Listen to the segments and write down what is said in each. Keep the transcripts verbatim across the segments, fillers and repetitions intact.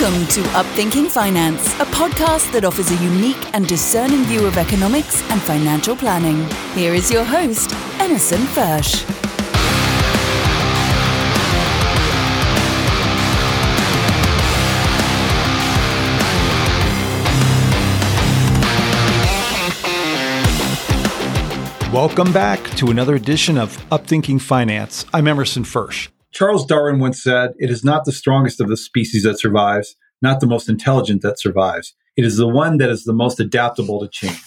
Welcome to Upthinking Finance, a podcast that offers a unique and discerning view of economics and financial planning. Here is your host, Emerson Fersch. Welcome back to another edition of Upthinking Finance. I'm Emerson Fersch. Charles Darwin once said, "It is not the strongest of the species that survives, not the most intelligent that survives. It is the one that is the most adaptable to change."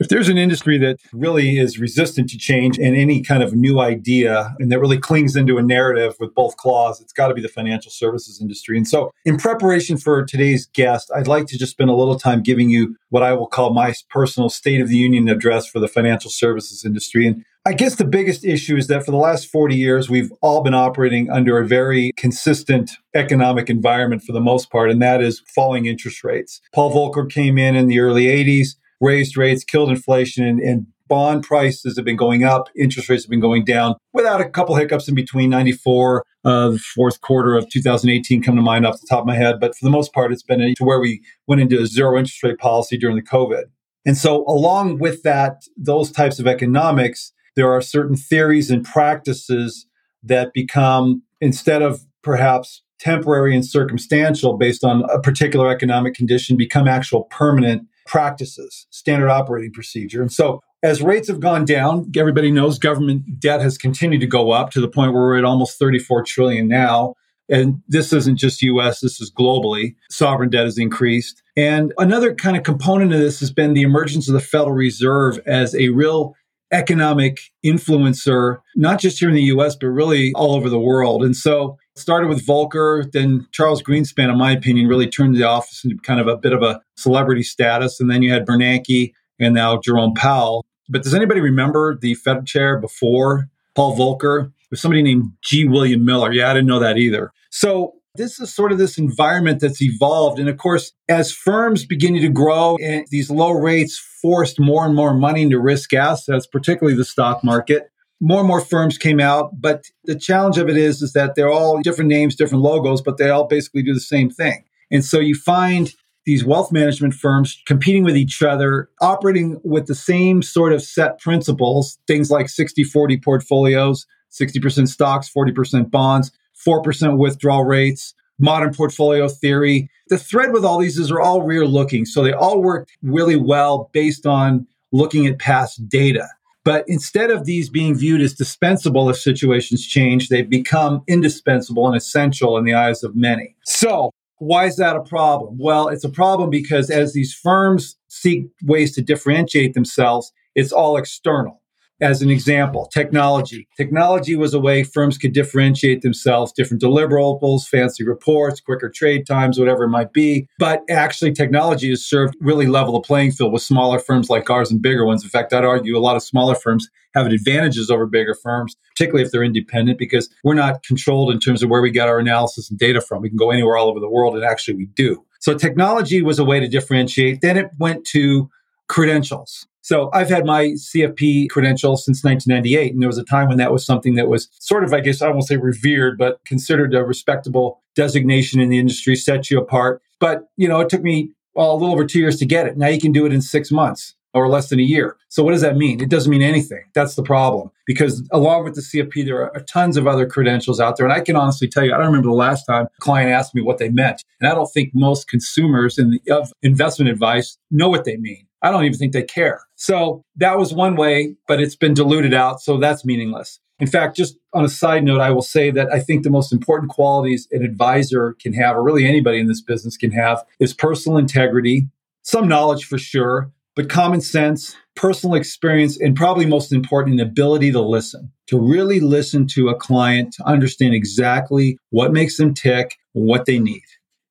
If there's an industry that really is resistant to change and any kind of new idea and that really clings into a narrative with both claws, it's got to be the financial services industry. And so in preparation for today's guest, I'd like to just spend a little time giving you what I will call my personal State of the Union address for the financial services industry. And I guess the biggest issue is that for the last forty years, we've all been operating under a very consistent economic environment for the most part, and that is falling interest rates. Paul Volcker came in in the early eighties. Raised rates, killed inflation, and, and bond prices have been going up. Interest rates have been going down without a couple hiccups in between. ninety-four, uh, the fourth quarter of two thousand eighteen come to mind off the top of my head. But for the most part, it's been a, to where we went into a zero interest rate policy during the COVID. And so along with that, those types of economics, there are certain theories and practices that become, instead of perhaps temporary and circumstantial based on a particular economic condition, become actual permanent practices, standard operating procedure. And so as rates have gone down, everybody knows government debt has continued to go up to the point where we're at almost thirty-four trillion dollars now. And this isn't just U S, this is globally. Sovereign debt has increased. And another kind of component of this has been the emergence of the Federal Reserve as a real economic influencer, not just here in the U S, but really all over the world. And so it started with Volcker, then Charles Greenspan, in my opinion, really turned the office into kind of a bit of a celebrity status. And then you had Bernanke and now Jerome Powell. But does anybody remember the Fed chair before Paul Volcker? There was somebody named G. William Miller. Yeah, I didn't know that either. So this is sort of this environment that's evolved. And of course, as firms begin to grow and these low rates forced more and more money into risk assets, particularly the stock market, more and more firms came out. But the challenge of it is, is that they're all different names, different logos, but they all basically do the same thing. And so you find these wealth management firms competing with each other, operating with the same sort of set principles, things like sixty forty portfolios, sixty percent stocks, forty percent bonds, four percent withdrawal rates, modern portfolio theory. The thread with all these is they're all rear-looking. So they all work really well based on looking at past data. But instead of these being viewed as dispensable if situations change, they become indispensable and essential in the eyes of many. So why is that a problem? Well, it's a problem because as these firms seek ways to differentiate themselves, it's all external. As an example, technology. Technology was a way firms could differentiate themselves, different deliverables, fancy reports, quicker trade times, whatever it might be. But actually, technology has served really level the playing field with smaller firms like ours and bigger ones. In fact, I'd argue a lot of smaller firms have advantages over bigger firms, particularly if they're independent, because we're not controlled in terms of where we got our analysis and data from. We can go anywhere all over the world, and actually we do. So technology was a way to differentiate. Then it went to credentials. So I've had my C F P credential since nineteen ninety-eight, and there was a time when that was something that was sort of, I guess, I won't say revered, but considered a respectable designation in the industry, set you apart. But, you know, it took me well, a little over two years to get it. Now you can do it in six months or less than a year. So what does that mean? It doesn't mean anything. That's the problem, because along with the C F P, there are tons of other credentials out there. And I can honestly tell you, I don't remember the last time a client asked me what they meant. And I don't think most consumers in the, of investment advice know what they mean. I don't even think they care. So that was one way, but it's been diluted out. So that's meaningless. In fact, just on a side note, I will say that I think the most important qualities an advisor can have, or really anybody in this business can have, is personal integrity, some knowledge for sure, but common sense, personal experience, and probably most important, an ability to listen, to really listen to a client, to understand exactly what makes them tick, what they need.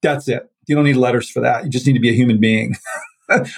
That's it. You don't need letters for that. You just need to be a human being.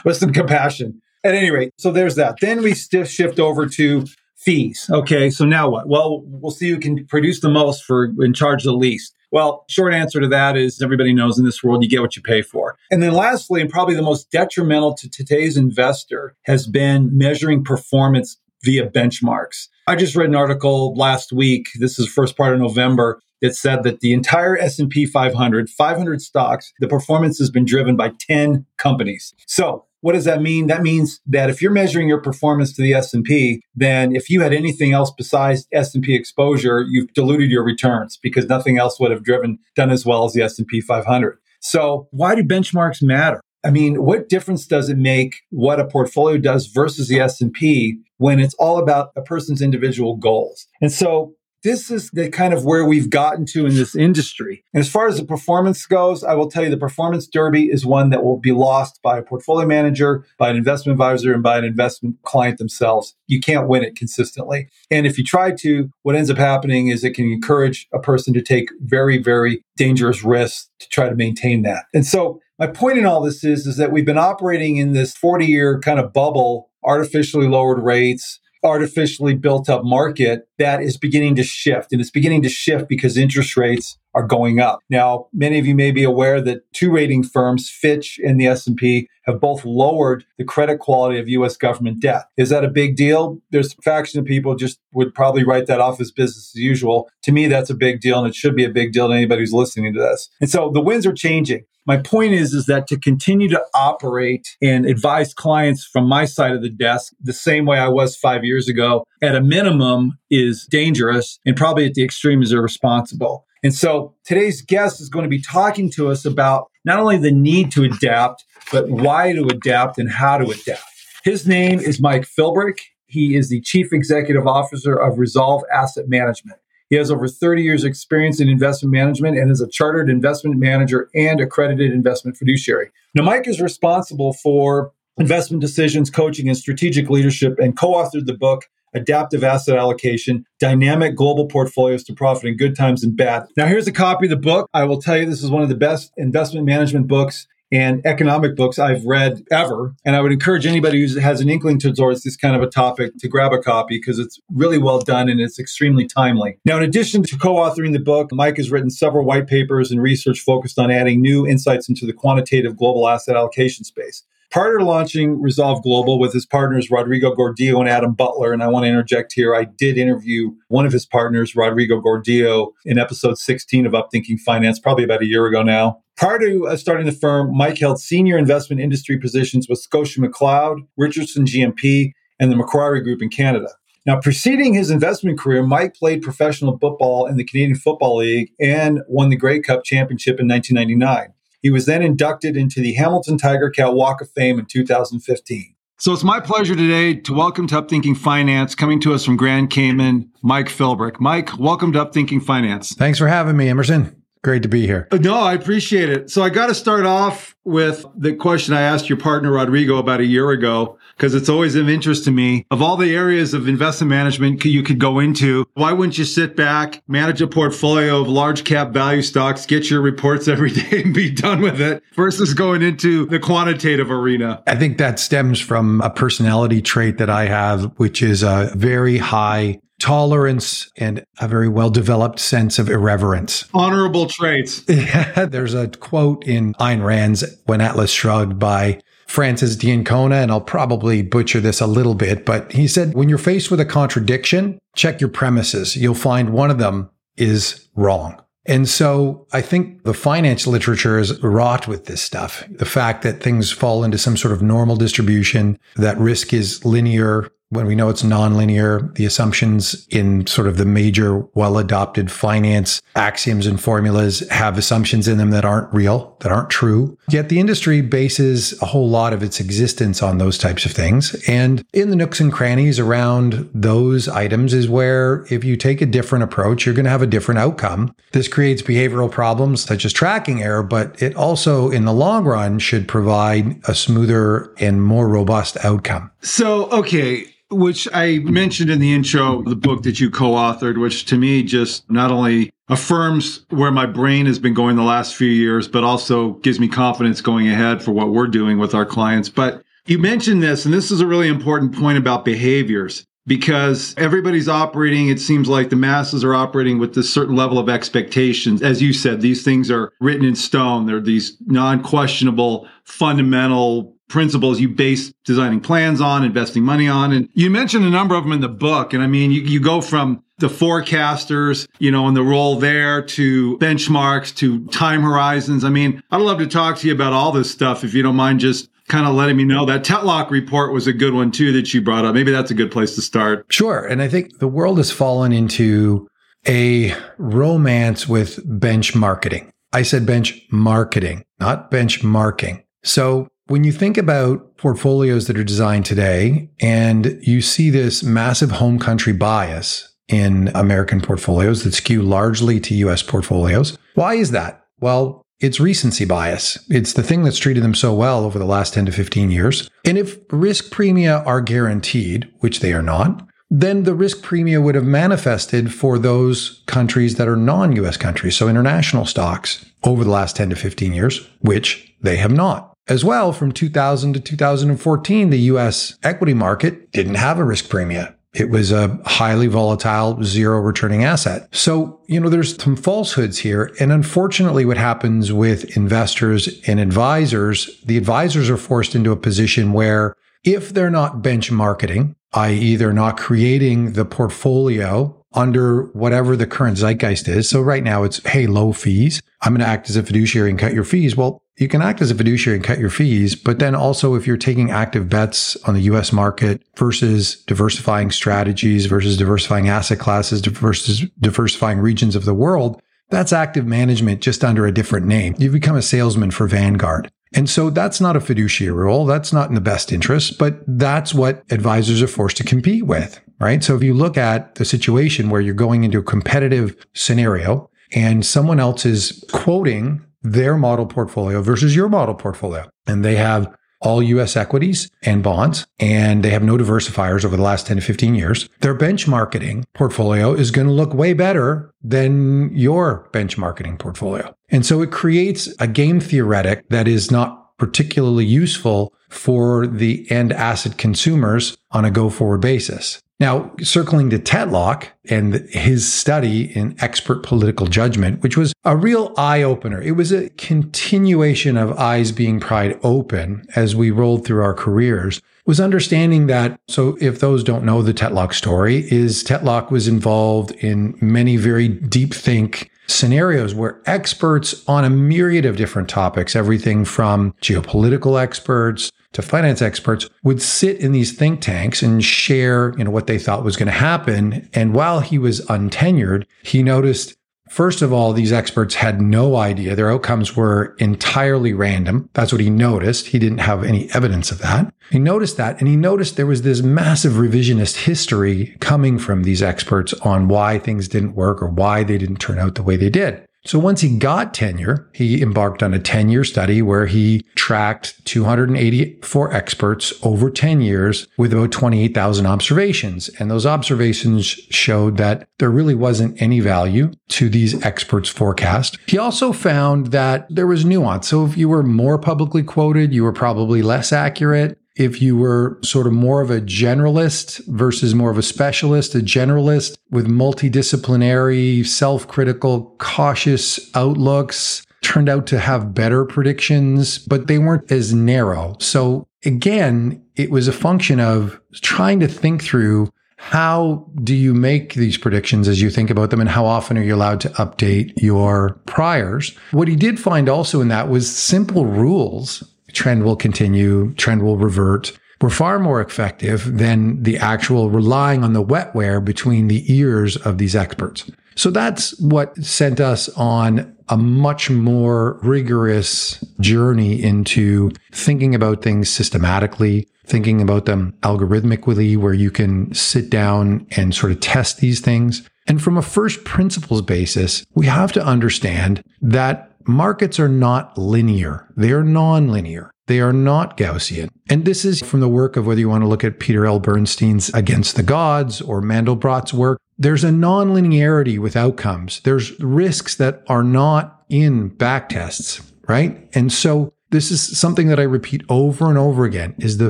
With some compassion. At any rate, so there's that. Then we stiff shift over to fees. Okay, so now what? Well, we'll see who can produce the most for and charge the least. Well, short answer to that is everybody knows in this world, you get what you pay for. And then lastly, and probably the most detrimental to today's investor has been measuring performance via benchmarks. I just read an article last week. This is the first part of November. that said that the entire S and P five hundred, five hundred stocks, the performance has been driven by ten companies. So what does that mean? That means that if you're measuring your performance to the S and P, then if you had anything else besides S and P exposure, you've diluted your returns because nothing else would have driven done as well as the S and P five hundred. So why do benchmarks matter? I mean, what difference does it make what a portfolio does versus the S and P when it's all about a person's individual goals? And so this is the kind of where we've gotten to in this industry. And as far as the performance goes, I will tell you the performance derby is one that will be lost by a portfolio manager, by an investment advisor, and by an investment client themselves. You can't win it consistently. And if you try to, what ends up happening is it can encourage a person to take very, very dangerous risks to try to maintain that. And so my point in all this is, is that we've been operating in this forty-year kind of bubble, artificially lowered rates, artificially built up market that is beginning to shift. And it's beginning to shift because interest rates are going up. Now, many of you may be aware that two rating firms, Fitch and the S and P, have both lowered the credit quality of U S government debt. Is that a big deal? There's a faction of people just would probably write that off as business as usual. To me, that's a big deal, and it should be a big deal to anybody who's listening to this. And so the winds are changing. My point is, is that to continue to operate and advise clients from my side of the desk the same way I was five years ago, at a minimum, is dangerous and probably at the extreme is irresponsible. And so today's guest is going to be talking to us about not only the need to adapt, but why to adapt and how to adapt. His name is Mike Philbrick. He is the Chief Executive Officer of Resolve Asset Management. He has over thirty years experience in investment management and is a chartered investment manager and accredited investment fiduciary. Now, Mike is responsible for investment decisions, coaching, and strategic leadership, and co-authored the book, Adaptive Asset Allocation, Dynamic Global Portfolios to Profit in Good Times and Bad. Now, here's a copy of the book. I will tell you, this is one of the best investment management books and economic books I've read ever. And I would encourage anybody who has an inkling towards this kind of a topic to grab a copy because it's really well done and it's extremely timely. Now, in addition to co-authoring the book, Mike has written several white papers and research focused on adding new insights into the quantitative global asset allocation space. Prior to launching Resolve Global with his partners, Rodrigo Gordillo and Adam Butler, and I want to interject here, I did interview one of his partners, Rodrigo Gordillo, in episode sixteen of Upthinking Finance, probably about a year ago now. Prior to starting the firm, Mike held senior investment industry positions with Scotia McLeod, Richardson G M P, and the Macquarie Group in Canada. Now, preceding his investment career, Mike played professional football in the Canadian Football League and won the Grey Cup championship in nineteen ninety-nine. He was then inducted into the Hamilton Tiger-Cat Walk of Fame in two thousand fifteen. So it's my pleasure today to welcome to Upthinking Finance, coming to us from Grand Cayman, Mike Philbrick. Mike, welcome to Upthinking Finance. Thanks for having me, Emerson. Great to be here. No, I appreciate it. So I got to start off with the question I asked your partner, Rodrigo, about a year ago, because it's always of interest to me. Of all the areas of investment management you could go into, why wouldn't you sit back, manage a portfolio of large cap value stocks, get your reports every day and be done with it versus going into the quantitative arena? I think that stems from a personality trait that I have, which is a very high tolerance and a very well-developed sense of irreverence. Honorable traits. Yeah, there's a quote in Ayn Rand's When Atlas Shrugged by Francis D'Ancona, and I'll probably butcher this a little bit, but he said, when you're faced with a contradiction, check your premises. You'll find one of them is wrong. And so I think the finance literature is wrought with this stuff. The fact that things fall into some sort of normal distribution, that risk is linear, when we know it's nonlinear, the assumptions in sort of the major well-adopted finance axioms and formulas have assumptions in them that aren't real, that aren't true. Yet the industry bases a whole lot of its existence on those types of things. And in the nooks and crannies around those items is where if you take a different approach, you're going to have a different outcome. This creates behavioral problems such as tracking error, but it also in the long run should provide a smoother and more robust outcome. So, okay. Which I mentioned in the intro, the book that you co-authored, which to me just not only affirms where my brain has been going the last few years, but also gives me confidence going ahead for what we're doing with our clients. But you mentioned this, and this is a really important point about behaviors, because everybody's operating, it seems like the masses are operating with this certain level of expectations. As you said, these things are written in stone. They're these non-questionable, fundamental principles you base designing plans on, investing money on. And you mentioned a number of them in the book. And I mean, you, you go from the forecasters, you know, and the role there to benchmarks, to time horizons. I mean, I'd love to talk to you about all this stuff, if you don't mind just kind of letting me know. That Tetlock report was a good one too that you brought up. Maybe that's a good place to start. Sure. And I think the world has fallen into a romance with bench marketing. I said bench marketing, not benchmarking. So when you think about portfolios that are designed today, and you see this massive home country bias in American portfolios that skew largely to U S portfolios, why is that? Well, it's recency bias. It's the thing that's treated them so well over the last ten to fifteen years. And if risk premia are guaranteed, which they are not, then the risk premia would have manifested for those countries that are non-U S countries, so international stocks, over the last ten to fifteen years, which they have not. As well, from two thousand to twenty fourteen, the U S equity market didn't have a risk premia. It was a highly volatile, zero-returning asset. So, you know, there's some falsehoods here. And unfortunately, what happens with investors and advisors, the advisors are forced into a position where if they're not benchmarking, that is they're not creating the portfolio under whatever the current zeitgeist is. So right now it's, hey, low fees. I'm going to act as a fiduciary and cut your fees. Well, you can act as a fiduciary and cut your fees, but then also if you're taking active bets on the U S market versus diversifying strategies, versus diversifying asset classes, versus diversifying regions of the world, that's active management just under a different name. You've become a salesman for Vanguard. And so that's not a fiduciary role. That's not in the best interest, but that's what advisors are forced to compete with, right? So if you look at the situation where you're going into a competitive scenario and someone else is quoting their model portfolio versus your model portfolio, and they have all U S equities and bonds, and they have no diversifiers over the last ten to fifteen years, their benchmarking portfolio is going to look way better than your benchmarking portfolio. And so it creates a game theoretic that is not particularly useful for the end asset consumers on a go-forward basis. Now, circling to Tetlock and his study in Expert Political Judgment, which was a real eye-opener. It was a continuation of eyes being pried open as we rolled through our careers, was understanding that, so if those don't know the Tetlock story, is Tetlock was involved in many very deep think scenarios where experts on a myriad of different topics, everything from geopolitical experts to finance experts, would sit in these think tanks and share, you know, what they thought was going to happen. And while he was untenured, he noticed, first of all, these experts had no idea. Their outcomes were entirely random. That's what he noticed. He didn't have any evidence of that. He noticed that, and he noticed there was this massive revisionist history coming from these experts on why things didn't work or why they didn't turn out the way they did. So once he got tenure, he embarked on a ten-year study where he tracked two hundred eighty-four experts over ten years with about twenty-eight thousand observations. And those observations showed that there really wasn't any value to these experts' forecast. He also found that there was nuance. So if you were more publicly quoted, you were probably less accurate. If you were sort of more of a generalist versus more of a specialist, a generalist with multidisciplinary, self-critical, cautious outlooks turned out to have better predictions, but they weren't as narrow. So again, it was a function of trying to think through, how do you make these predictions as you think about them, and how often are you allowed to update your priors? What he did find also in that was simple rules. Trend will continue, trend will revert, were far more effective than the actual relying on the wetware between the ears of these experts. So that's what sent us on a much more rigorous journey into thinking about things systematically, thinking about them algorithmically, where you can sit down and sort of test these things. And from a first principles basis, we have to understand that markets are not linear. They are nonlinear. They are not Gaussian. And this is from the work of, whether you want to look at Peter L. Bernstein's Against the Gods or Mandelbrot's work, there's a nonlinearity with outcomes. There's risks that are not in backtests, right? And so this is something that I repeat over and over again, is the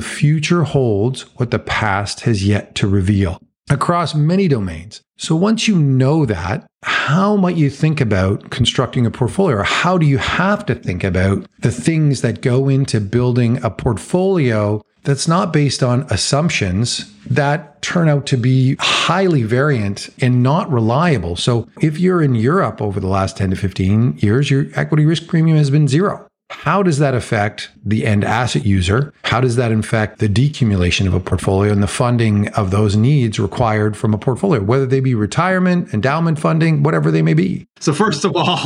future holds what the past has yet to reveal across many domains. So once you know that, how might you think about constructing a portfolio? Or how do you have to think about the things that go into building a portfolio that's not based on assumptions that turn out to be highly variant and not reliable. So if you're in Europe over the last ten to fifteen years, your equity risk premium has been zero. How does that affect the end asset user? How does that affect the decumulation of a portfolio and the funding of those needs required from a portfolio, whether they be retirement, endowment funding, whatever they may be? So first of all,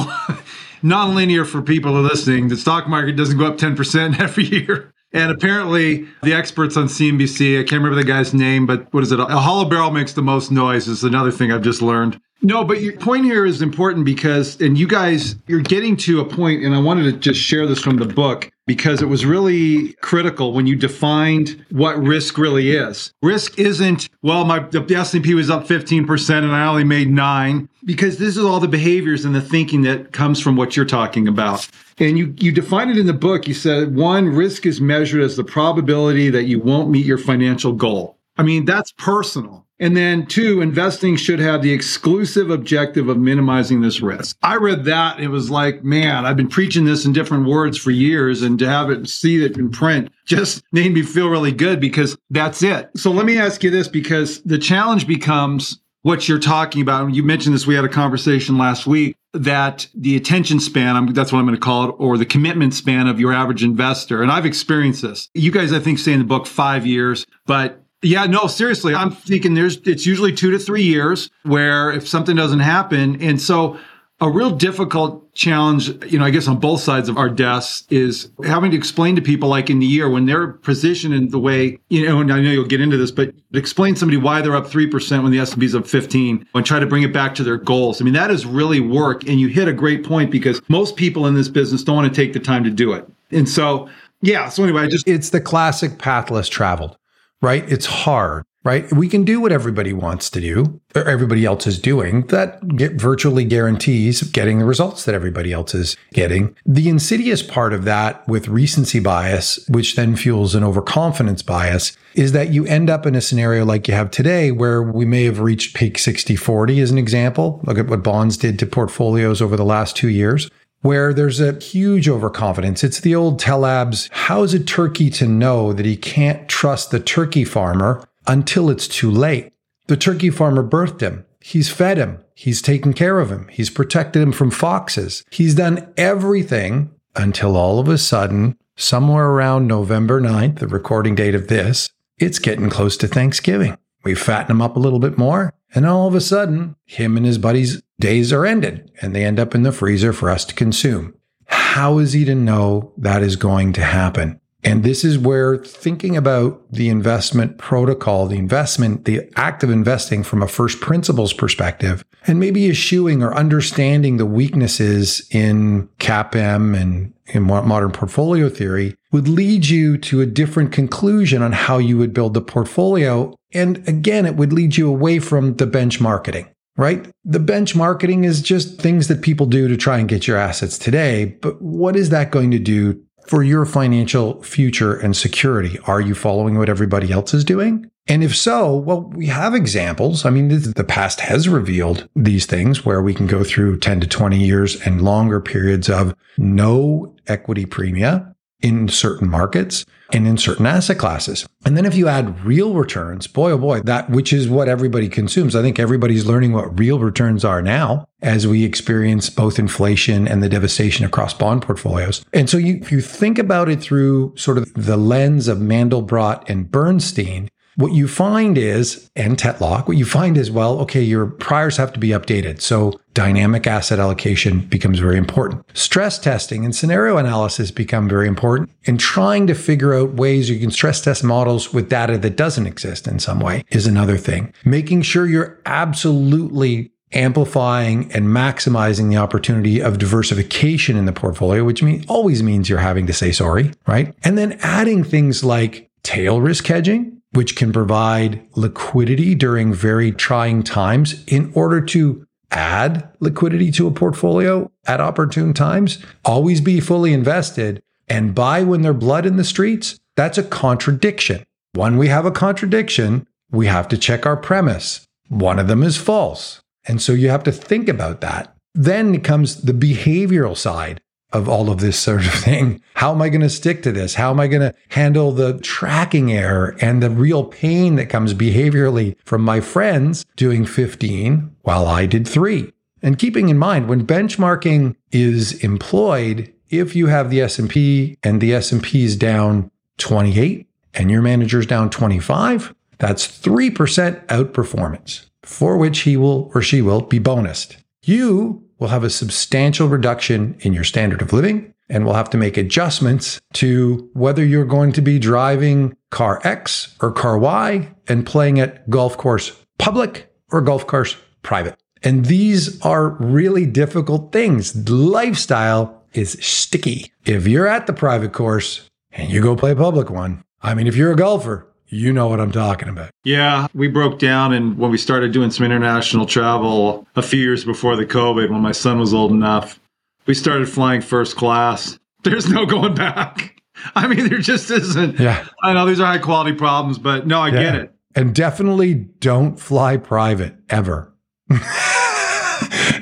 nonlinear for people who are listening, the stock market doesn't go up ten percent every year. And apparently the experts on C N B C, I can't remember the guy's name, but what is it? A hollow barrel makes the most noise is another thing I've just learned. No, but your point here is important because, and you guys, you're getting to a point, and I wanted to just share this from the book because it was really critical when you defined what risk really is. Risk isn't, well, my the S and P was up fifteen percent and I only made nine, because this is all the behaviors and the thinking that comes from what you're talking about. And you, you define it in the book. You said, one, risk is measured as the probability that you won't meet your financial goal. I mean, that's personal. And then two, investing should have the exclusive objective of minimizing this risk. I read that. It was like, man, I've been preaching this in different words for years, and to have it, see it in print just made me feel really good because that's it. So let me ask you this, because the challenge becomes what you're talking about. You mentioned this. We had a conversation last week that the attention span, that's what I'm going to call it, or the commitment span of your average investor. And I've experienced this. You guys, I think, say in the book five years, but yeah, no, seriously, I'm thinking there's, it's usually two to three years where if something doesn't happen. And so a real difficult challenge, you know, I guess on both sides of our desks is having to explain to people like in the year when they're positioned in the way, you know, and I know you'll get into this, but explain to somebody why they're up three percent when the S and P's up fifteen and try to bring it back to their goals. I mean, that is really work. And you hit a great point because most people in this business don't want to take the time to do it. And so, yeah. So anyway, I just, it's the classic path less traveled. Right? It's hard, right? We can do what everybody wants to do, or everybody else is doing. That get virtually guarantees getting the results that everybody else is getting. The insidious part of that with recency bias, which then fuels an overconfidence bias, is that you end up in a scenario like you have today where we may have reached peak sixty forty as an example. Look at what bonds did to portfolios over the last two years. Where there's a huge overconfidence. It's the old Talab's, how's a turkey to know that he can't trust the turkey farmer until it's too late? The turkey farmer birthed him. He's fed him. He's taken care of him. He's protected him from foxes. He's done everything until all of a sudden, somewhere around November ninth, the recording date of this, it's getting close to Thanksgiving. We fatten him up a little bit more. And all of a sudden, him and his buddies' days are ended, and they end up in the freezer for us to consume. How is he to know that is going to happen? And this is where thinking about the investment protocol, the investment, the act of investing from a first principles perspective, and maybe eschewing or understanding the weaknesses in C A P M and in modern portfolio theory would lead you to a different conclusion on how you would build the portfolio. And again, it would lead you away from the benchmarking, right? The benchmarking is just things that people do to try and get your assets today. But what is that going to do for your financial future and security? Are you following what everybody else is doing? And if so, well, we have examples. I mean, the past has revealed these things where we can go through ten to twenty years and longer periods of no equity premia in certain markets and in certain asset classes. And then if you add real returns, boy, oh boy, that which is what everybody consumes. I think everybody's learning what real returns are now as we experience both inflation and the devastation across bond portfolios. And so you, if you think about it through sort of the lens of Mandelbrot and Bernstein, what you find is, and Tetlock, what you find is, well, okay, your priors have to be updated. So dynamic asset allocation becomes very important. Stress testing and scenario analysis become very important. And trying to figure out ways you can stress test models with data that doesn't exist in some way is another thing. Making sure you're absolutely amplifying and maximizing the opportunity of diversification in the portfolio, which mean, always means you're having to say sorry, right? And then adding things like tail risk hedging, which can provide liquidity during very trying times in order to add liquidity to a portfolio at opportune times, always be fully invested and buy when there's blood in the streets. That's a contradiction. When we have a contradiction, we have to check our premise. One of them is false. And so you have to think about that. Then comes the behavioral side of all of this sort of thing. How am I going to stick to this? How am I going to handle the tracking error and the real pain that comes behaviorally from my friends doing fifteen while I did three? And keeping in mind, when benchmarking is employed, if you have the S and P and the S and P is down twenty-eight and your manager's down twenty-five, that's three percent outperformance for which he will or she will be bonused. You will have a substantial reduction in your standard of living and will have to make adjustments to whether you're going to be driving car X or car Y and playing at golf course public or golf course private. And these are really difficult things. Lifestyle is sticky. If you're at the private course and you go play a public one, I mean, if you're a golfer, you know what I'm talking about. Yeah, we broke down, and when we started doing some international travel a few years before the COVID, when my son was old enough, we started flying first class. There's no going back. I mean, there just isn't. Yeah. I know these are high quality problems, but no, I yeah. get it. And definitely don't fly private ever.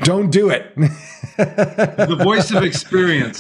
Don't do it. The voice of experience.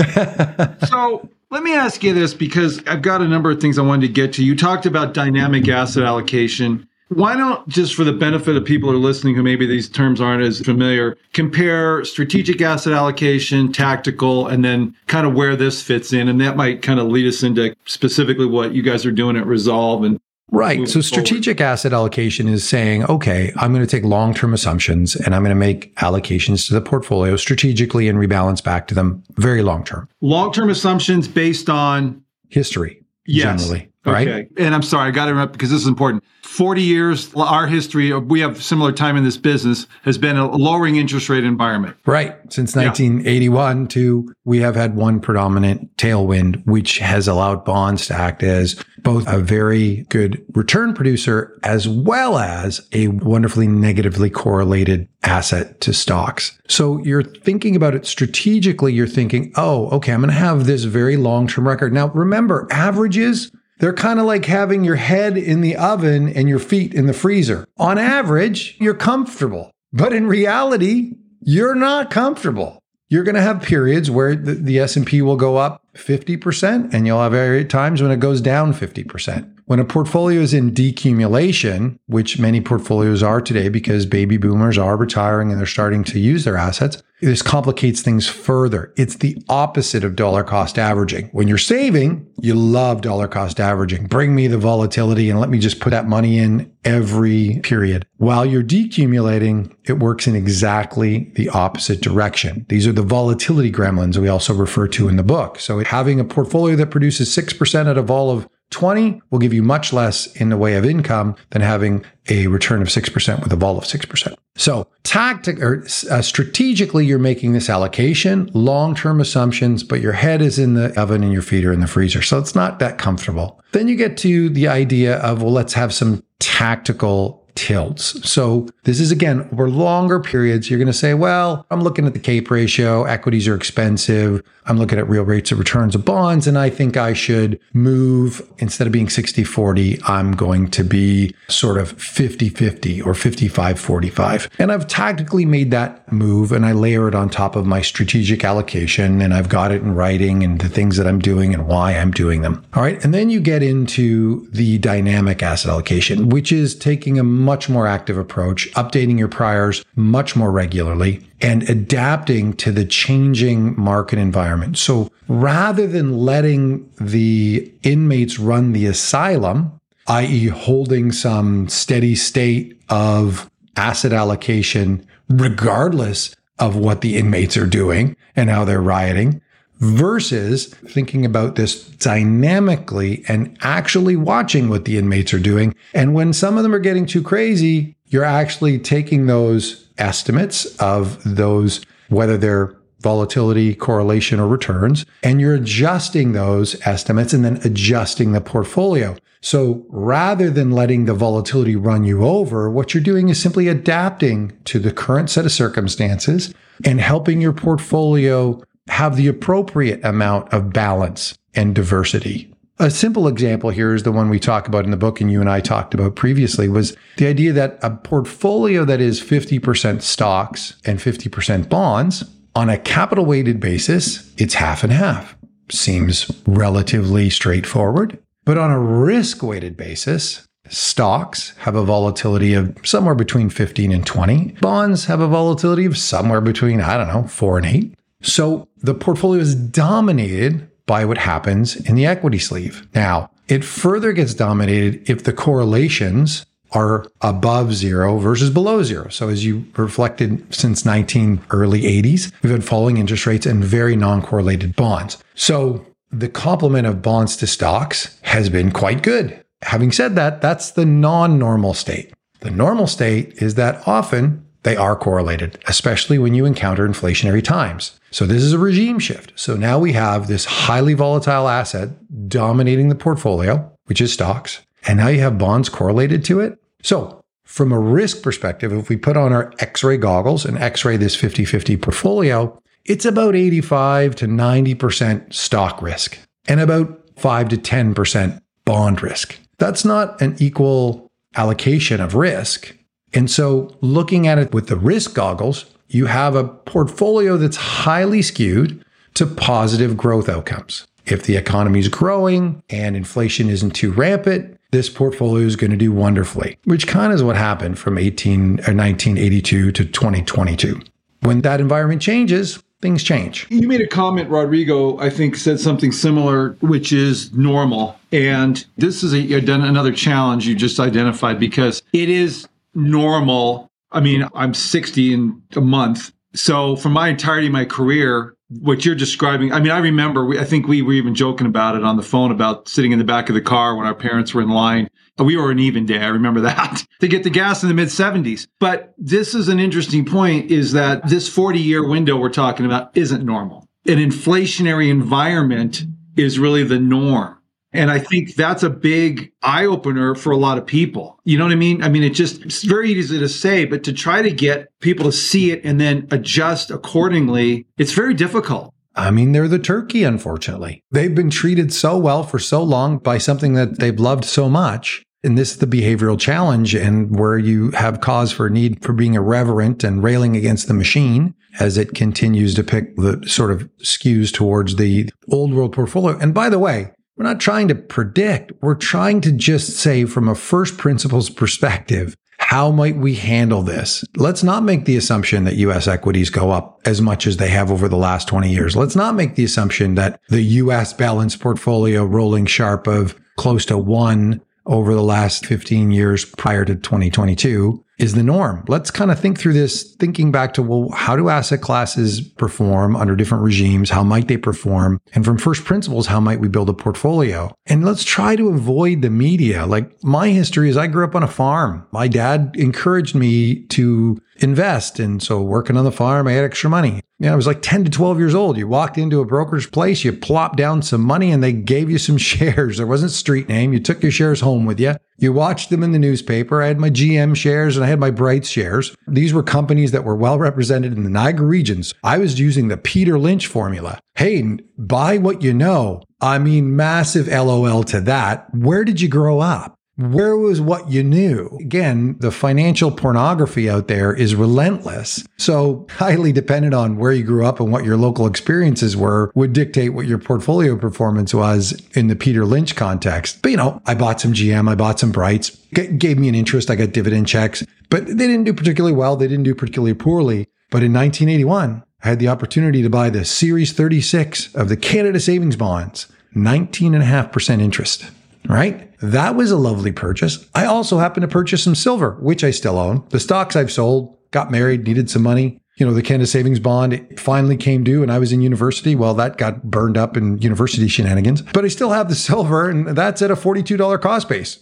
So let me ask you this, because I've got a number of things I wanted to get to. You talked about dynamic asset allocation. Why don't, just for the benefit of people who are listening who maybe these terms aren't as familiar, compare strategic asset allocation, tactical, and then kind of where this fits in. And that might kind of lead us into specifically what you guys are doing at Resolve and Right. So strategic asset allocation is saying, okay, I'm going to take long-term assumptions and I'm going to make allocations to the portfolio strategically and rebalance back to them very long-term. Long-term assumptions based on? History, yes. Generally. Right? Okay. And I'm sorry, I got to interrupt because this is important. forty years, our history, we have similar time in this business, has been a lowering interest rate environment. Right. Since nineteen eighty-one yeah. to, we have had one predominant tailwind, which has allowed bonds to act as both a very good return producer, as well as a wonderfully negatively correlated asset to stocks. So you're thinking about it strategically. You're thinking, oh, okay, I'm going to have this very long-term record. Now, remember, averages, they're kind of like having your head in the oven and your feet in the freezer. On average, you're comfortable. But in reality, you're not comfortable. You're going to have periods where the, the S and P will go up fifty percent, and you'll have times when it goes down fifty percent. When a portfolio is in decumulation, which many portfolios are today because baby boomers are retiring and they're starting to use their assets, this complicates things further. It's the opposite of dollar cost averaging. When you're saving, you love dollar cost averaging. Bring me the volatility and let me just put that money in every period. While you're decumulating, it works in exactly the opposite direction. These are the volatility gremlins we also refer to in the book. So having a portfolio that produces six percent out of all of twenty will give you much less in the way of income than having a return of six percent with a vol of six percent. So tactic or uh, strategically, you're making this allocation, long-term assumptions, but your head is in the oven and your feet are in the freezer. So it's not that comfortable. Then you get to the idea of, well, let's have some tactical tilts. So this is, again, over longer periods, you're going to say, well, I'm looking at the CAPE ratio, equities are expensive, I'm looking at real rates of returns of bonds, and I think I should move, instead of being sixty forty, I'm going to be sort of fifty fifty or fifty-five forty-five. And I've tactically made that move, and I layer it on top of my strategic allocation, and I've got it in writing and the things that I'm doing and why I'm doing them. All right. And then you get into the dynamic asset allocation, which is taking a much more active approach, updating your priors much more regularly, and adapting to the changing market environment. So rather than letting the inmates run the asylum, that is holding some steady state of asset allocation, regardless of what the inmates are doing and how they're rioting, versus thinking about this dynamically and actually watching what the inmates are doing. And when some of them are getting too crazy, you're actually taking those estimates of those, whether they're volatility, correlation, or returns, and you're adjusting those estimates and then adjusting the portfolio. So rather than letting the volatility run you over, what you're doing is simply adapting to the current set of circumstances and helping your portfolio have the appropriate amount of balance and diversity. A simple example here is the one we talk about in the book, and you and I talked about previously, was the idea that a portfolio that is fifty percent stocks and fifty percent bonds On a capital weighted basis, it's half and half. Seems relatively straightforward. But on a risk weighted basis, stocks have a volatility of somewhere between fifteen and twenty. Bonds have a volatility of somewhere between, I don't know, four and eight. So the portfolio is dominated by what happens in the equity sleeve. Now, it further gets dominated if the correlations are above zero versus below zero. So as you reflected since nineteen early eighties, we've had falling interest rates and very non-correlated bonds. So the complement of bonds to stocks has been quite good. Having said that, that's the non-normal state. The normal state is that often they are correlated, especially when you encounter inflationary times. So this is a regime shift. So now we have this highly volatile asset dominating the portfolio, which is stocks, and now you have bonds correlated to it. So from a risk perspective, if we put on our X-ray goggles and X-ray this fifty-fifty portfolio, it's about eighty-five to ninety percent stock risk and about five to ten percent bond risk. That's not an equal allocation of risk. And so looking at it with the risk goggles, you have a portfolio that's highly skewed to positive growth outcomes. If the economy is growing and inflation isn't too rampant, this portfolio is going to do wonderfully, which kind of is what happened from nineteen eighty-two to twenty twenty-two. When that environment changes, things change. You made a comment, Rodrigo, I think said something similar, which is normal. And this is a, another challenge you just identified because it is normal. I mean, I'm sixty in a month. So for my entirety of my career, what you're describing, I mean, I remember, we, I think we were even joking about it on the phone about sitting in the back of the car when our parents were in line. We were an even day. I remember that to get the gas in the mid seventies. But this is an interesting point is that this forty year window we're talking about isn't normal. An inflationary environment is really the norm. And I think that's a big eye opener for a lot of people. You know what I mean? I mean, it just, it's very easy to say, but to try to get people to see it and then adjust accordingly, it's very difficult. I mean, they're the turkey, unfortunately. They've been treated so well for so long by something that they've loved so much. And this is the behavioral challenge and where you have cause for need for being irreverent and railing against the machine as it continues to pick the sort of skews towards the old world portfolio. And by the way, we're not trying to predict. We're trying to just say from a first principles perspective, how might we handle this? Let's not make the assumption that U S equities go up as much as they have over the last twenty years. Let's not make the assumption that the U S balanced portfolio rolling sharp of close to one over the last fifteen years prior to twenty twenty-two is the norm. Let's kind of think through this, thinking back to, well, how do asset classes perform under different regimes? How might they perform? And from first principles, how might we build a portfolio? And let's try to avoid the media. Like my history is I grew up on a farm. My dad encouraged me to invest. And so working on the farm, I had extra money. You know, I was like ten to twelve years old. You walked into a broker's place, you plopped down some money and they gave you some shares. There wasn't a street name. You took your shares home with you. You watched them in the newspaper. I had my G M shares and I had my Bright shares. These were companies that were well represented in the Niagara regions. I was using the Peter Lynch formula. Hey, buy what you know. I mean, massive LOL to that. Where did you grow up? Where was what you knew? Again, the financial pornography out there is relentless. So highly dependent on where you grew up and what your local experiences were would dictate what your portfolio performance was in the Peter Lynch context. But, you know, I bought some G M, I bought some Brights, g- gave me an interest. I got dividend checks, but they didn't do particularly well. They didn't do particularly poorly. But in nineteen eighty-one, I had the opportunity to buy the Series thirty-six of the Canada Savings Bonds, nineteen point five percent interest. Right? That was a lovely purchase. I also happened to purchase some silver, which I still own. The stocks I've sold, got married, needed some money. You know, the Canada Savings Bond, it finally came due and I was in university. Well, that got burned up in university shenanigans, but I still have the silver and that's at a forty-two dollars cost base.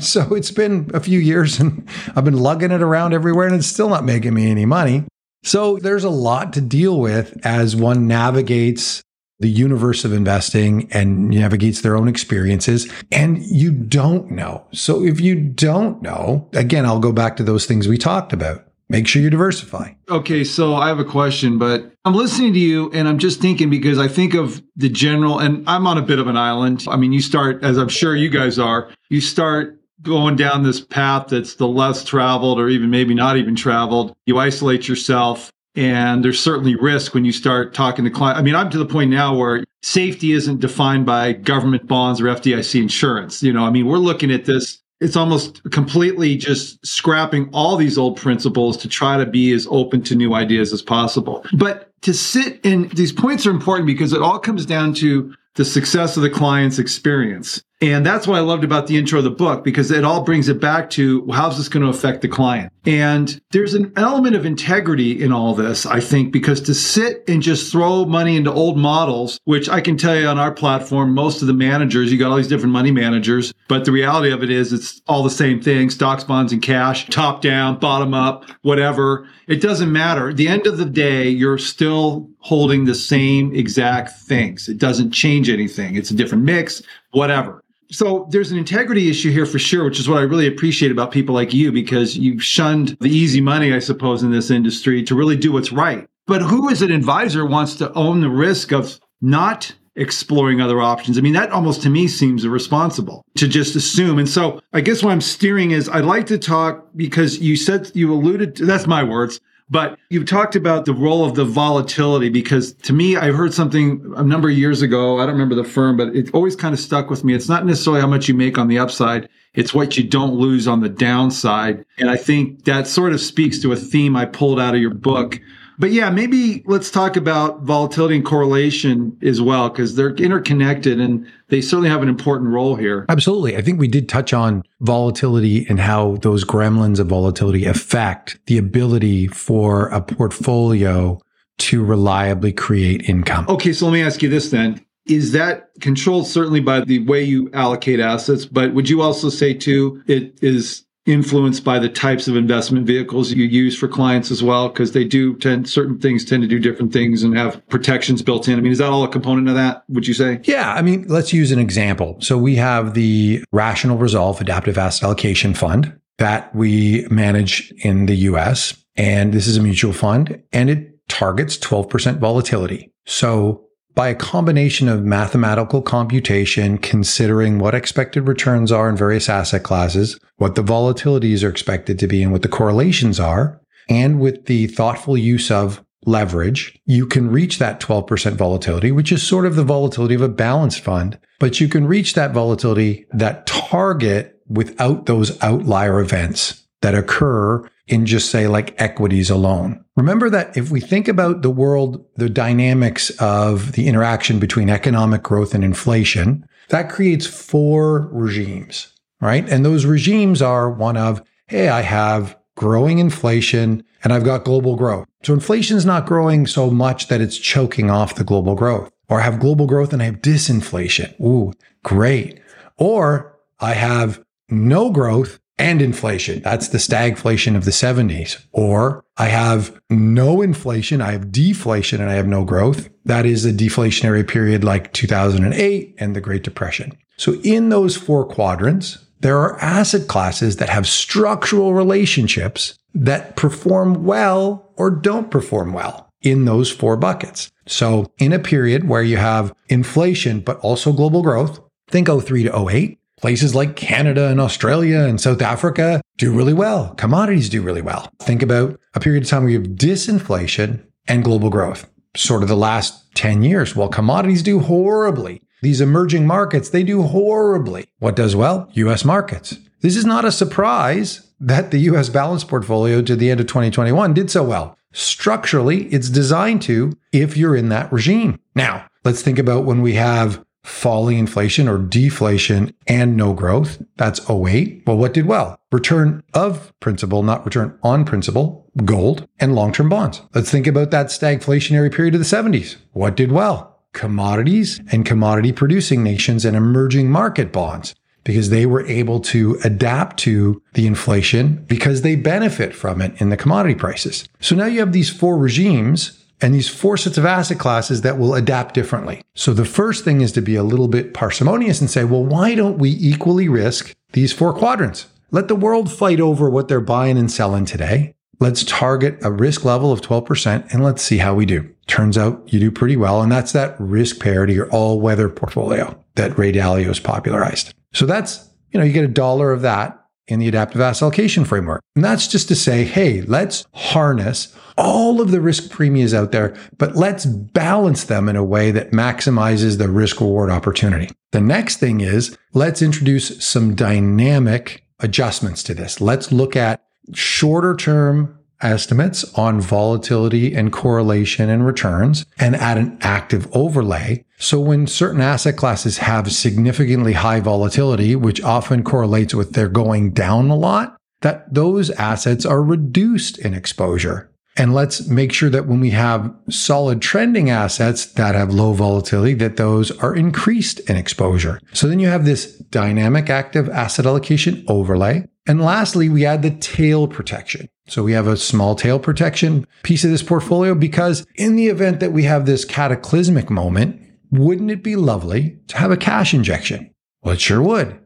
So it's been a few years and I've been lugging it around everywhere and it's still not making me any money. So there's a lot to deal with as one navigates the universe of investing and navigates their own experiences. And you don't know. So if you don't know, again, I'll go back to those things we talked about. Make sure you diversify. Okay, so I have a question, but I'm listening to you and I'm just thinking because I think of the general, and I'm on a bit of an island. I mean, you start, as I'm sure you guys are, you start going down this path that's the less traveled or even maybe not even traveled. You isolate yourself. And there's certainly risk when you start talking to clients. I mean, I'm to the point now where safety isn't defined by government bonds or F D I C insurance. You know, I mean, we're looking at this. It's almost completely just scrapping all these old principles to try to be as open to new ideas as possible. But to sit in, these points are important because it all comes down to the success of the client's experience. And that's what I loved about the intro of the book, because it all brings it back to how's this going to affect the client? And there's an element of integrity in all this, I think, because to sit and just throw money into old models, which I can tell you on our platform, most of the managers, you got all these different money managers, but the reality of it is it's all the same thing, stocks, bonds, and cash, top down, bottom up, whatever. It doesn't matter. At the end of the day, you're still holding the same exact things. It doesn't change anything. It's a different mix, whatever. So there's an integrity issue here for sure, which is what I really appreciate about people like you, because you've shunned the easy money, I suppose, in this industry to really do what's right. But who as an advisor wants to own the risk of not exploring other options? I mean, that almost to me seems irresponsible to just assume. And so I guess what I'm steering is I'd like to talk, because you said, you alluded to, that's my words, but you've talked about the role of the volatility, because to me, I heard something a number of years ago. I don't remember the firm, but it always kind of stuck with me. It's not necessarily how much you make on the upside. It's what you don't lose on the downside. And I think that sort of speaks to a theme I pulled out of your book. But yeah, maybe let's talk about volatility and correlation as well, because they're interconnected and they certainly have an important role here. Absolutely. I think we did touch on volatility and how those gremlins of volatility affect the ability for a portfolio to reliably create income. Okay, so let me ask you this then. Is that controlled certainly by the way you allocate assets, but would you also say too, it is influenced by the types of investment vehicles you use for clients as well, because they do tend, certain things tend to do different things and have protections built in. I mean, is that all a component of that, would you say? Yeah. I mean, let's use an example. So we have the Rational Resolve Adaptive Asset Allocation Fund that we manage in the U S. And this is a mutual fund and it targets twelve percent volatility. So by a combination of mathematical computation, considering what expected returns are in various asset classes, what the volatilities are expected to be and what the correlations are, and with the thoughtful use of leverage, you can reach that twelve percent volatility, which is sort of the volatility of a balanced fund, but you can reach that volatility, that target, without those outlier events that occur in just say like equities alone. Remember that if we think about the world, the dynamics of the interaction between economic growth and inflation, that creates four regimes, right? And those regimes are one of, hey, I have growing inflation and I've got global growth. So inflation's not growing so much that it's choking off the global growth. Or I have global growth and I have disinflation. Ooh, great. Or I have no growth and inflation. That's the stagflation of the seventies. Or I have no inflation, I have deflation, and I have no growth. That is a deflationary period like two thousand eight and the Great Depression. So in those four quadrants, there are asset classes that have structural relationships that perform well or don't perform well in those four buckets. So in a period where you have inflation, but also global growth, think oh three to oh eight, places like Canada and Australia and South Africa do really well. Commodities do really well. Think about a period of time where you have disinflation and global growth, sort of the last ten years. Well, commodities do horribly. These emerging markets, they do horribly. What does well? U S markets. This is not a surprise that the U S balanced portfolio to the end of twenty twenty-one did so well. Structurally, it's designed to if you're in that regime. Now, let's think about when we have falling inflation or deflation and no growth. That's oh eight. Well, what did well? Return of principal, not return on principal, gold and long-term bonds. Let's think about that stagflationary period of the seventies. What did well? Commodities and commodity producing nations and emerging market bonds, because they were able to adapt to the inflation because they benefit from it in the commodity prices. So now you have these four regimes and these four sets of asset classes that will adapt differently. So the first thing is to be a little bit parsimonious and say, well, why don't we equally risk these four quadrants? Let the world fight over what they're buying and selling today. Let's target a risk level of twelve percent and let's see how we do. Turns out you do pretty well. And that's that risk parity or all-weather portfolio that Ray Dalio has popularized. So that's, you know, you get a dollar of that in the adaptive asset allocation framework. And that's just to say, hey, let's harness all of the risk premiums out there, but let's balance them in a way that maximizes the risk reward opportunity. The next thing is, let's introduce some dynamic adjustments to this. Let's look at shorter term estimates on volatility and correlation and returns and add an active overlay. So when certain asset classes have significantly high volatility, which often correlates with their going down a lot, that those assets are reduced in exposure. And let's make sure that when we have solid trending assets that have low volatility, that those are increased in exposure. So then you have this dynamic active asset allocation overlay. And lastly, we add the tail protection. So we have a small tail protection piece of this portfolio because in the event that we have this cataclysmic moment, wouldn't it be lovely to have a cash injection? Well, it sure would.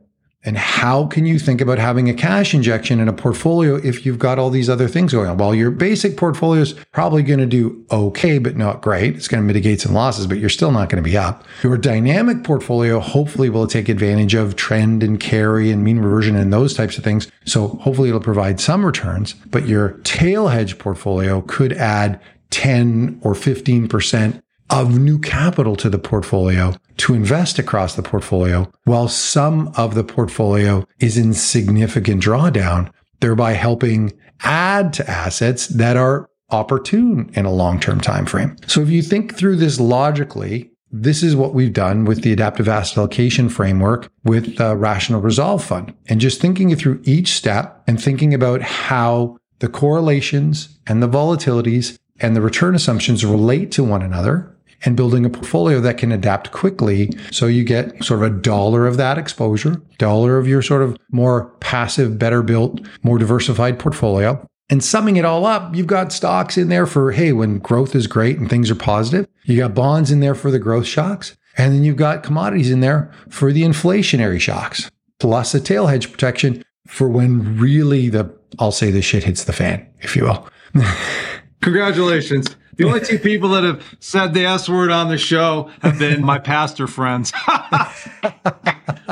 And how can you think about having a cash injection in a portfolio if you've got all these other things going on? Well, your basic portfolio is probably going to do okay, but not great. It's going to mitigate some losses, but you're still not going to be up. Your dynamic portfolio hopefully will take advantage of trend and carry and mean reversion and those types of things. So hopefully it'll provide some returns, but your tail hedge portfolio could add ten or fifteen percent of new capital to the portfolio to invest across the portfolio, while some of the portfolio is in significant drawdown, thereby helping add to assets that are opportune in a long-term time frame. So if you think through this logically, this is what we've done with the Adaptive Asset Allocation Framework with the Rational Resolve Fund. And just thinking it through each step and thinking about how the correlations and the volatilities and the return assumptions relate to one another, and building a portfolio that can adapt quickly so you get sort of a dollar of that exposure, dollar of your sort of more passive, better built, more diversified portfolio. And summing it all up, you've got stocks in there for, hey, when growth is great and things are positive. You got bonds in there for the growth shocks. And then you've got commodities in there for the inflationary shocks, plus a tail hedge protection for when really the, I'll say the shit hits the fan, if you will. Congratulations. The only two people that have said the S word on the show have been my pastor friends.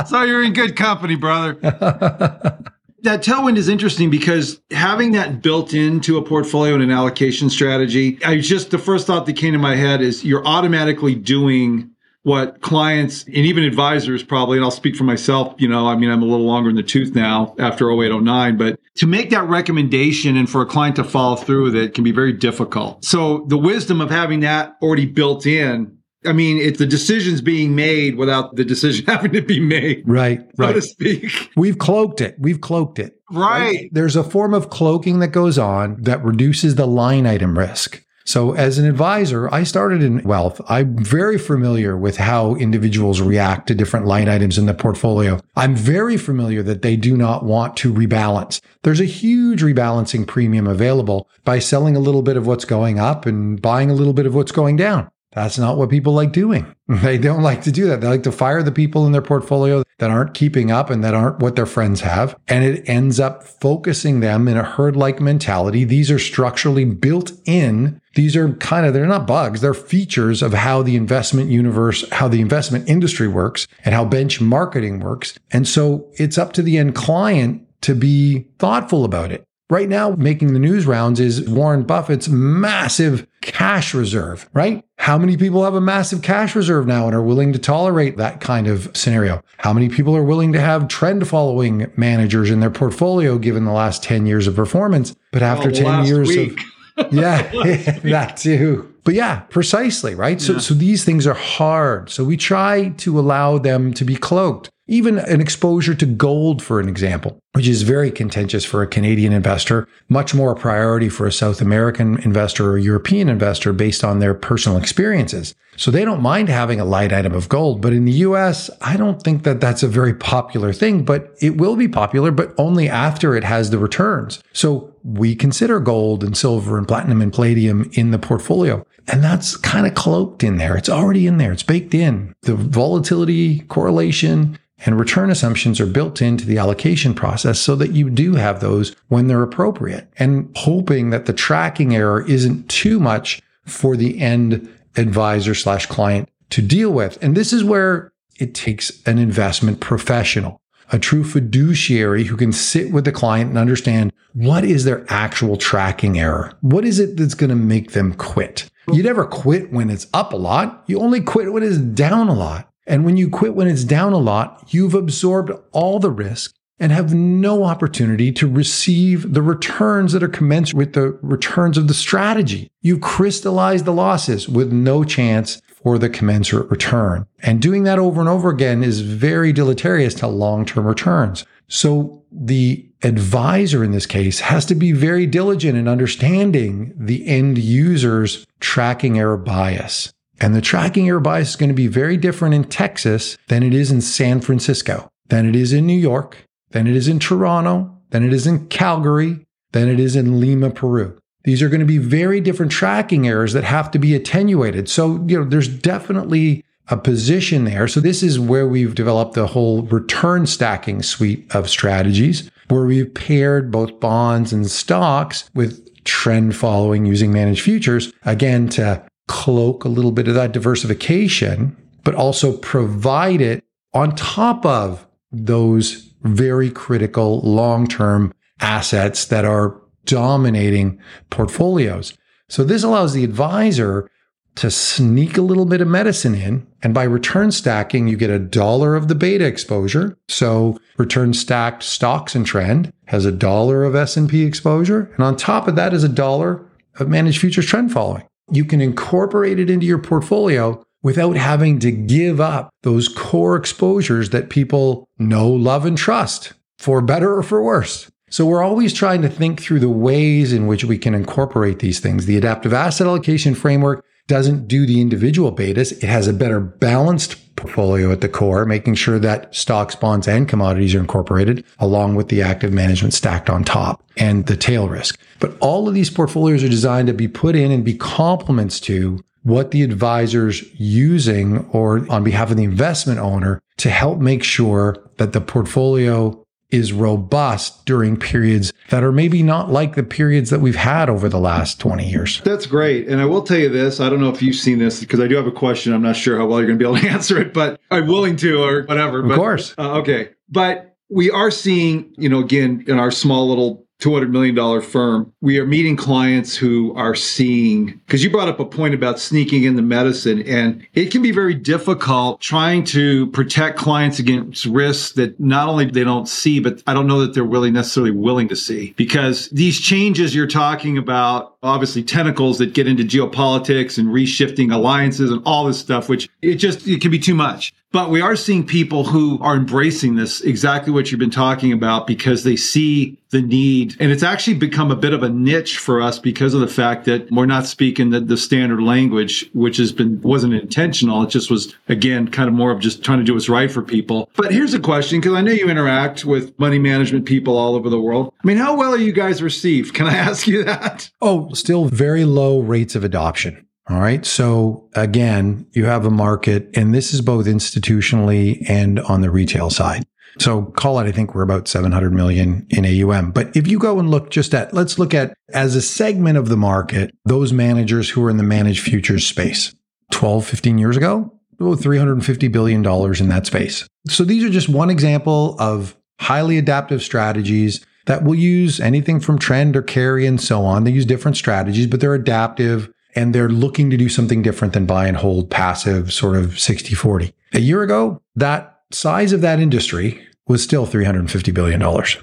So you're in good company, brother. That tailwind is interesting because having that built into a portfolio and an allocation strategy, I just, the first thought that came to my head is you're automatically doing what clients and even advisors probably, and I'll speak for myself, you know, I mean, I'm a little longer in the tooth now after oh eight, oh nine, but to make that recommendation and for a client to follow through with it can be very difficult. So the wisdom of having that already built in, I mean, it's the decision's being made without the decision having to be made. Right, right. So to speak. We've cloaked it. We've cloaked it. Right. right. There's a form of cloaking that goes on that reduces the line item risk. So as an advisor, I started in wealth. I'm very familiar with how individuals react to different line items in the portfolio. I'm very familiar that they do not want to rebalance. There's a huge rebalancing premium available by selling a little bit of what's going up and buying a little bit of what's going down. That's not what people like doing. They don't like to do that. They like to fire the people in their portfolio that aren't keeping up and that aren't what their friends have. And it ends up focusing them in a herd-like mentality. These are structurally built in. These are kind of, they're not bugs. They're features of how the investment universe, how the investment industry works and how bench marketing works. And so it's up to the end client to be thoughtful about it. Right now, making the news rounds is Warren Buffett's massive cash reserve, right? How many people have a massive cash reserve now and are willing to tolerate that kind of scenario? How many people are willing to have trend following managers in their portfolio given the last ten years of performance? But after well, ten years week. of, yeah, yeah that too. But yeah, precisely, right? Yeah. So, so these things are hard. So we try to allow them to be cloaked. Even an exposure to gold, for an example, which is very contentious for a Canadian investor, much more a priority for a South American investor or European investor based on their personal experiences. So they don't mind having a light item of gold. But in the U S, I don't think that that's a very popular thing, but it will be popular, but only after it has the returns. So we consider gold and silver and platinum and palladium in the portfolio. And that's kind of cloaked in there. It's already in there. It's baked in. The volatility, correlation, and return assumptions are built into the allocation process so that you do have those when they're appropriate, and hoping that the tracking error isn't too much for the end advisor slash client to deal with. And this is where it takes an investment professional. a true fiduciary who can sit with the client and understand what is their actual tracking error. What is it that's going to make them quit? You never quit when it's up a lot. You only quit when it's down a lot. And when you quit when it's down a lot, you've absorbed all the risk and have no opportunity to receive the returns that are commensurate with the returns of the strategy. You've crystallized the losses with no chance for the commensurate return. And doing that over and over again is very deleterious to long-term returns. So the advisor in this case has to be very diligent in understanding the end user's tracking error bias. And the tracking error bias is going to be very different in Texas than it is in San Francisco, than it is in New York, than it is in Toronto, than it is in Calgary, than it is in Lima, Peru. These are going to be very different tracking errors that have to be attenuated. So, you know, there's definitely a position there. So this is where we've developed the whole return stacking suite of strategies, where we've paired both bonds and stocks with trend following using managed futures, again, to cloak a little bit of that diversification, but also provide it on top of those very critical long-term assets that are dominating portfolios. So this allows the advisor to sneak a little bit of medicine in. And by return stacking, you get a dollar of the beta exposure. So return stacked stocks and trend has a dollar of S and P exposure. And on top of that is a dollar of managed futures trend following. You can incorporate it into your portfolio without having to give up those core exposures that people know, love, and trust, for better or for worse. So we're always trying to think through the ways in which we can incorporate these things. The adaptive asset allocation framework doesn't do the individual betas. It has a better balanced portfolio at the core, making sure that stocks, bonds, and commodities are incorporated, along with the active management stacked on top and the tail risk. But all of these portfolios are designed to be put in and be complements to what the advisor's using or on behalf of the investment owner to help make sure that the portfolio is robust during periods that are maybe not like the periods that we've had over the last twenty years. That's great. And I will tell you this, I don't know if you've seen this, because I do have a question. I'm not sure how well you're going to be able to answer it, but I'm willing to, or whatever. Of but, course. Uh, okay. But we are seeing, you know, again, in our small little two hundred million dollars firm, we are meeting clients who are seeing, because you brought up a point about sneaking in the medicine, and it can be very difficult trying to protect clients against risks that not only they don't see, but I don't know that they're really necessarily willing to see, because these changes you're talking about, obviously tentacles that get into geopolitics and reshifting alliances and all this stuff, which it just, it can be too much. But we are seeing people who are embracing this, exactly what you've been talking about, because they see the need. And it's actually become a bit of a niche for us because of the fact that we're not speaking the, the standard language, which has been wasn't intentional. It just was, again, kind of more of just trying to do what's right for people. But here's a question, because I know you interact with money management people all over the world. I mean, how well are you guys received? Can I ask you that? Oh, still very low rates of adoption. All right. So again, you have a market, and this is both institutionally and on the retail side. So call it, I think we're about seven hundred million in A U M. But if you go and look just at, let's look at as a segment of the market, those managers who are in the managed futures space, twelve, fifteen years ago, about three hundred fifty billion dollars in that space. So these are just one example of highly adaptive strategies that will use anything from trend or carry and so on. They use different strategies, but they're adaptive. And they're looking to do something different than buy and hold passive sort of sixty forty. A year ago, that size of that industry was still three hundred fifty billion dollars.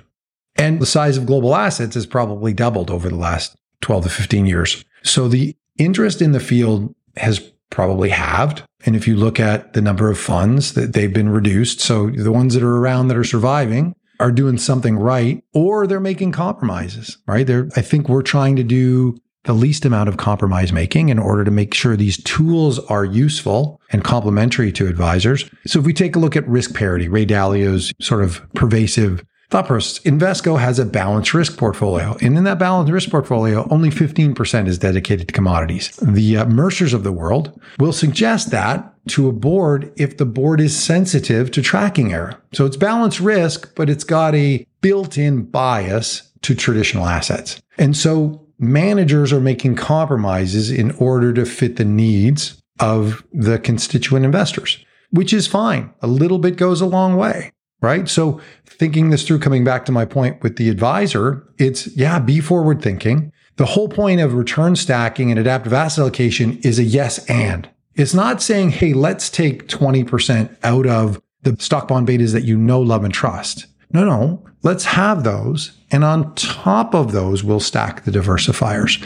And the size of global assets has probably doubled over the last twelve to fifteen years. So the interest in the field has probably halved. And if you look at the number of funds that they've been reduced, so the ones that are around that are surviving are doing something right, or they're making compromises, right? They're, I think we're trying to do the least amount of compromise making in order to make sure these tools are useful and complementary to advisors. So if we take a look at risk parity, Ray Dalio's sort of pervasive thought process, Invesco has a balanced risk portfolio. And in that balanced risk portfolio, only fifteen percent is dedicated to commodities. The uh, Mercers of the world will suggest that to a board if the board is sensitive to tracking error. So it's balanced risk, but it's got a built-in bias to traditional assets. And so managers are making compromises in order to fit the needs of the constituent investors, which is fine. A little bit goes a long way, right? So thinking this through, coming back to my point with the advisor, it's, yeah, be forward thinking. The whole point of return stacking and adaptive asset allocation is a yes and. It's not saying, hey, let's take twenty percent out of the stock bond betas that you know, love, and trust. No, no, let's have those. And on top of those, we'll stack the diversifiers,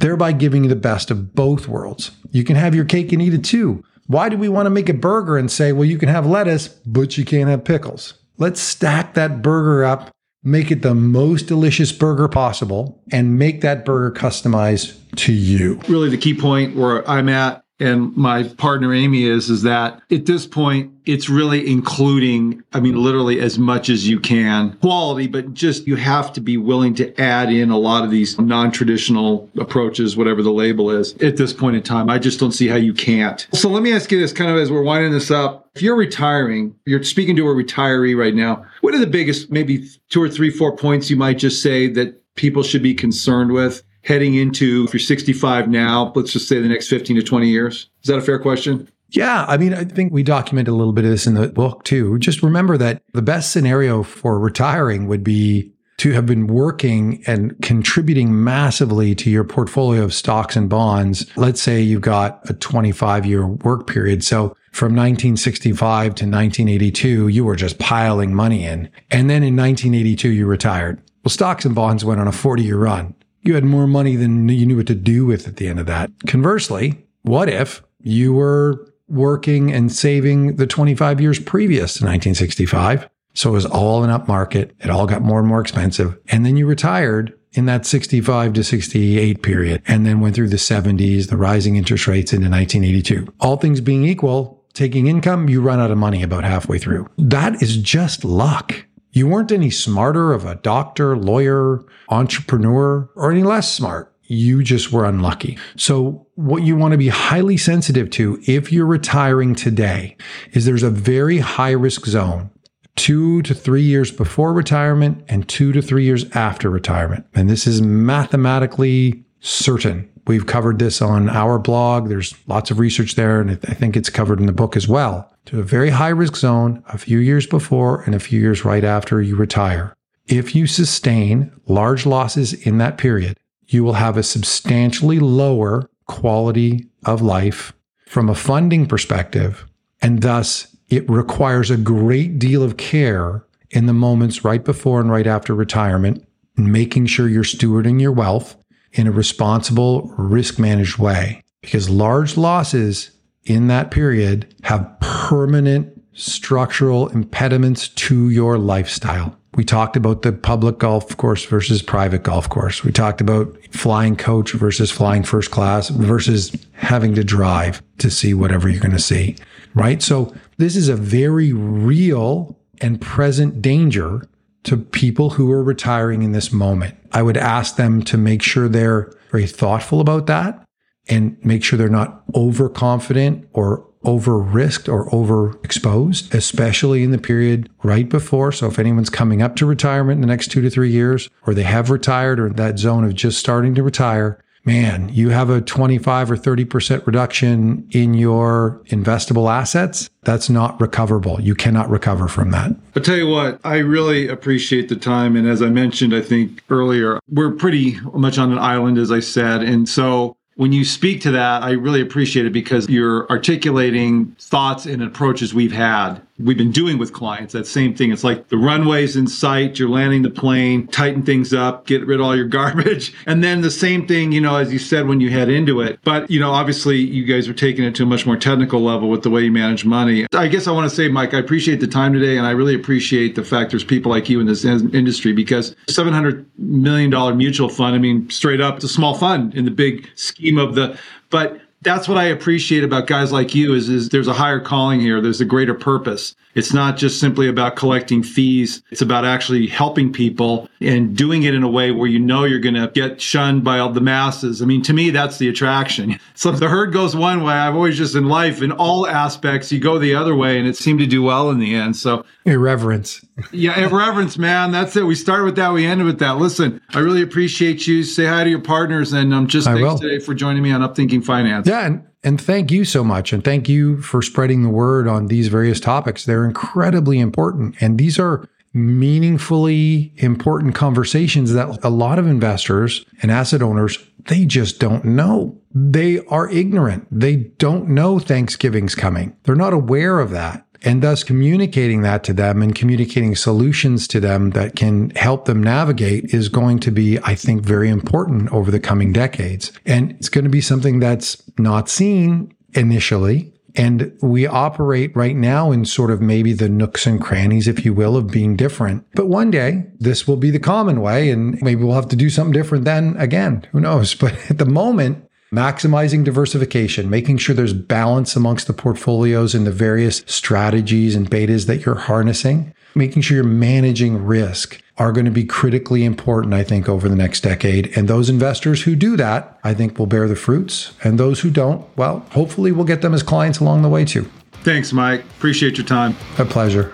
thereby giving you the best of both worlds. You can have your cake and eat it too. Why do we want to make a burger and say, well, you can have lettuce, but you can't have pickles? Let's stack that burger up, make it the most delicious burger possible, and make that burger customized to you. Really the key point where I'm at and my partner Amy is, is that at this point, it's really including, I mean, literally as much as you can, quality, but just you have to be willing to add in a lot of these non-traditional approaches, whatever the label is. At this point in time, I just don't see how you can't. So let me ask you this, kind of as we're winding this up. If you're retiring, you're speaking to a retiree right now, what are the biggest, maybe two or three, four points you might just say that people should be concerned with? Heading into, if you're sixty-five now, let's just say the next fifteen to twenty years. Is that a fair question? Yeah. I mean, I think we document a little bit of this in the book too. Just remember that the best scenario for retiring would be to have been working and contributing massively to your portfolio of stocks and bonds. Let's say you've got a twenty-five year work period. So from nineteen sixty-five to nineteen eighty-two, you were just piling money in. And then in nineteen eighty-two, you retired. Well, stocks and bonds went on a forty year run. You had more money than you knew what to do with at the end of that. Conversely, what if you were working and saving the twenty-five years previous to nineteen sixty-five? So it was all an up market. It all got more and more expensive. And then you retired in that sixty-five to sixty-eight period and then went through the seventies, the rising interest rates into nineteen eighty-two. All things being equal, taking income, you run out of money about halfway through. That is just luck. You weren't any smarter of a doctor, lawyer, entrepreneur, or any less smart. You just were unlucky. So what you want to be highly sensitive to if you're retiring today is there's a very high risk zone two to three years before retirement and two to three years after retirement. And this is mathematically certain. We've covered this on our blog. There's lots of research there, and I think it's covered in the book as well. To a very high risk zone a few years before and a few years right after you retire. If you sustain large losses in that period, you will have a substantially lower quality of life from a funding perspective, and thus it requires a great deal of care in the moments right before and right after retirement, making sure you're stewarding your wealth in a responsible, risk-managed way, because large losses in that period have permanent structural impediments to your lifestyle. We talked about the public golf course versus private golf course. We talked about flying coach versus flying first class versus having to drive to see whatever you're going to see, right? So this is a very real and present danger to people who are retiring in this moment. I would ask them to make sure they're very thoughtful about that and make sure they're not overconfident or over-risked or overexposed, especially in the period right before. So if anyone's coming up to retirement in the next two to three years, or they have retired or in that zone of just starting to retire, man, you have a twenty-five or thirty percent reduction in your investable assets. That's not recoverable. You cannot recover from that. I'll tell you what, I really appreciate the time. And as I mentioned, I think earlier, we're pretty much on an island, as I said. And so when you speak to that, I really appreciate it because you're articulating thoughts and approaches we've had, we've been doing with clients, that same thing. It's like the runway's in sight, you're landing the plane, tighten things up, get rid of all your garbage. And then the same thing, you know, as you said, when you head into it. But, you know, obviously you guys are taking it to a much more technical level with the way you manage money. I guess I want to say, Mike, I appreciate the time today. And I really appreciate the fact there's people like you in this industry, because seven hundred million dollars mutual fund, I mean, straight up, it's a small fund in the big scheme of the, but that's what I appreciate about guys like you is, is there's a higher calling here. There's a greater purpose. It's not just simply about collecting fees. It's about actually helping people and doing it in a way where you know you're going to get shunned by all the masses. I mean, to me, that's the attraction. So if the herd goes one way, I've always just in life, in all aspects, you go the other way, and it seemed to do well in the end. So irreverence. Yeah, and reverence, man. That's it. We started with that. We ended with that. Listen, I really appreciate you. Say hi to your partners. And um, just I thanks will. today for joining me on Upthinking Finance. Yeah, and, and thank you so much. And thank you for spreading the word on these various topics. They're incredibly important. And these are meaningfully important conversations that a lot of investors and asset owners, they just don't know. They are ignorant. They don't know Thanksgiving's coming. They're not aware of that. And thus communicating that to them and communicating solutions to them that can help them navigate is going to be, I think, very important over the coming decades. And it's going to be something that's not seen initially. And we operate right now in sort of maybe the nooks and crannies, if you will, of being different. But one day, this will be the common way, and maybe we'll have to do something different then again. Who knows? But at the moment, maximizing diversification, making sure there's balance amongst the portfolios and the various strategies and betas that you're harnessing, making sure you're managing risk are going to be critically important, I think, over the next decade. And those investors who do that, I think, will bear the fruits. And those who don't, well, hopefully we'll get them as clients along the way too. Thanks, Mike. Appreciate your time. A pleasure.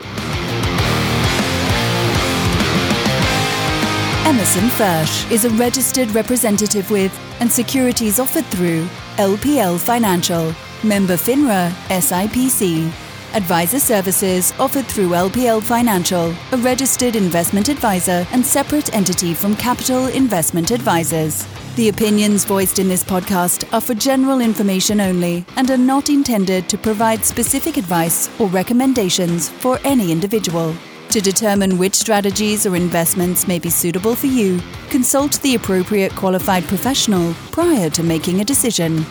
Emerson Fersch is a registered representative with and securities offered through L P L Financial, member FINRA, S I P C. Advisor services offered through L P L Financial, a registered investment advisor and separate entity from Capital Investment Advisors. The opinions voiced in this podcast are for general information only and are not intended to provide specific advice or recommendations for any individual. To determine which strategies or investments may be suitable for you, consult the appropriate qualified professional prior to making a decision.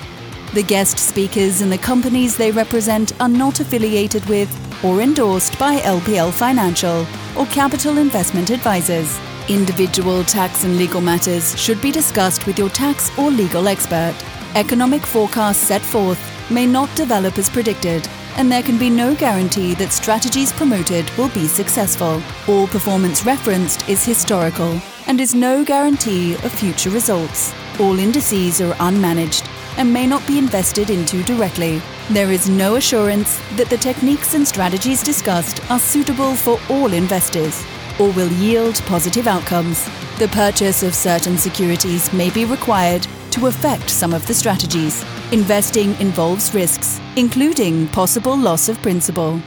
The guest speakers and the companies they represent are not affiliated with or endorsed by L P L Financial or Capital Investment Advisors. Individual tax and legal matters should be discussed with your tax or legal expert. Economic forecasts set forth may not develop as predicted, and there can be no guarantee that strategies promoted will be successful. All performance referenced is historical and is no guarantee of future results. All indices are unmanaged and may not be invested into directly. There is no assurance that the techniques and strategies discussed are suitable for all investors or will yield positive outcomes. The purchase of certain securities may be required to affect some of the strategies. Investing involves risks, including possible loss of principal.